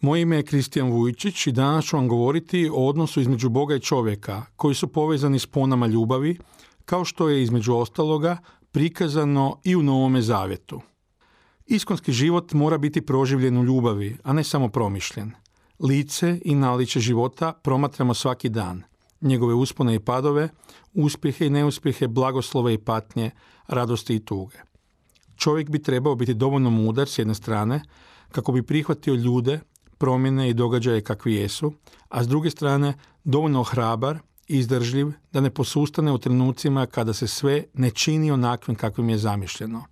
Moje ime je Kristijan Vujičić i danas ću vam govoriti o odnosu između Boga i čovjeka, koji su povezani s ponama ljubavi, kao što je između ostaloga prikazano i u Novome zavjetu. Iskonski život mora biti proživljen u ljubavi, a ne samo promišljen. Lice i naličje života promatramo svaki dan. Njegove uspone i padove, uspjehe i neuspjehe, blagoslove i patnje, radosti i tuge. Čovjek bi trebao biti dovoljno mudar s jedne strane kako bi prihvatio ljude, promjene i događaje kakvi jesu, a s druge strane dovoljno hrabar i izdržljiv da ne posustane u trenucima kada se sve ne čini onakvim kakvim je zamišljeno.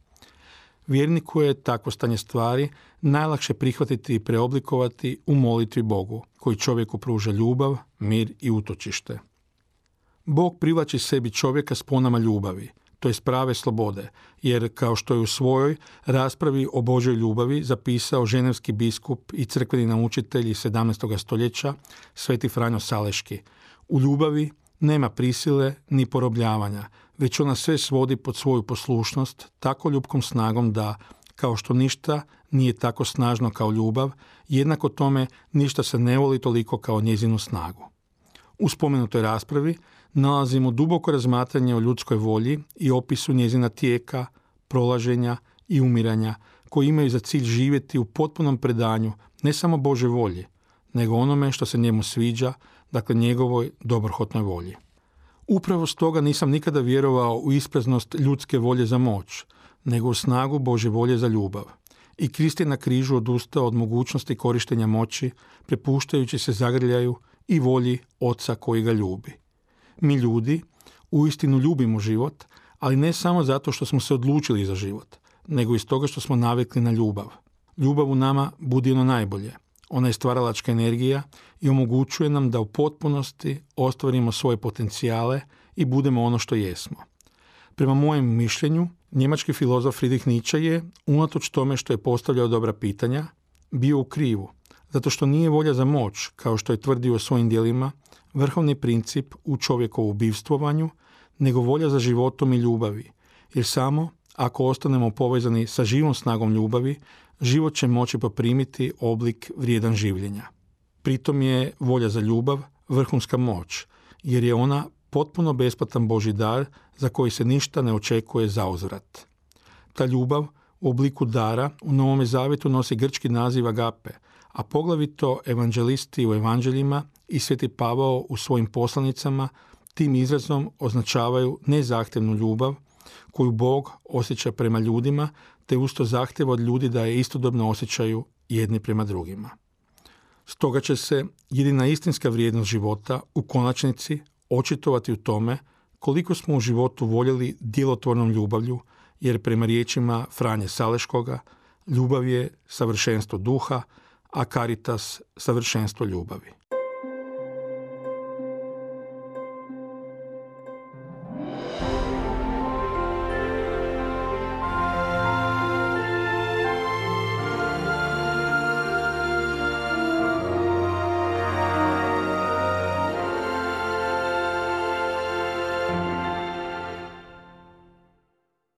Vjerniku je takvo stanje stvari najlakše prihvatiti i preoblikovati u molitvi Bogu, koji čovjeku pruža ljubav, mir i utočište. Bog privlači sebi čovjeka s ponama ljubavi, to je prave slobode, jer kao što je u svojoj raspravi o Božoj ljubavi zapisao ženevski biskup i crkveni naučitelji 17. stoljeća, Sveti Franjo Saleški, u ljubavi nema prisile ni porobljavanja, već ona sve svodi pod svoju poslušnost tako ljubkom snagom da, kao što ništa nije tako snažno kao ljubav, jednako tome ništa se ne voli toliko kao njezinu snagu. U spomenutoj raspravi nalazimo duboko razmatranje o ljudskoj volji i opisu njezina tijeka, prolaženja i umiranja, koji imaju za cilj živjeti u potpunom predanju ne samo Božoj volji, nego onome što se njemu sviđa, dakle njegovoj dobrohotnoj volji. Upravo stoga nisam nikada vjerovao u ispraznost ljudske volje za moć, nego u snagu Božje volje za ljubav. I Krist je na križu odustao od mogućnosti korištenja moći, prepuštajući se zagrljaju i volji Oca koji ga ljubi. Mi ljudi uistinu ljubimo život, ali ne samo zato što smo se odlučili za život, nego iz toga što smo navikli na ljubav. Ljubav u nama budi ono najbolje. Ona je stvaralačka energija i omogućuje nam da u potpunosti ostvarimo svoje potencijale i budemo ono što jesmo. Prema mojem mišljenju, njemački filozof Friedrich Nietzsche je, unatoč tome što je postavljao dobra pitanja, bio u krivu, zato što nije volja za moć, kao što je tvrdio svojim djelima, vrhovni princip u čovjekovu bivstvovanju, nego volja za životom i ljubavi, jer samo ako ostanemo povezani sa živom snagom ljubavi, život će moći poprimiti oblik vrijedan življenja. Pritom je volja za ljubav vrhunska moć, jer je ona potpuno besplatan Božji dar za koji se ništa ne očekuje zauzvrat. Ta ljubav u obliku dara u Novome zavjetu nosi grčki naziv Agape, a poglavito evanđelisti u evanđeljima i Sveti Pavao u svojim poslanicama tim izrazom označavaju nezahtjevnu ljubav koju Bog osjeća prema ljudima, te usto zahtjeva od ljudi da je istodobno osjećaju jedni prema drugima. Stoga će se jedina istinska vrijednost života u konačnici očitovati u tome koliko smo u životu voljeli djelotvornom ljubavlju, jer prema riječima Franje Saleškoga, ljubav je savršenstvo duha, a caritas savršenstvo ljubavi.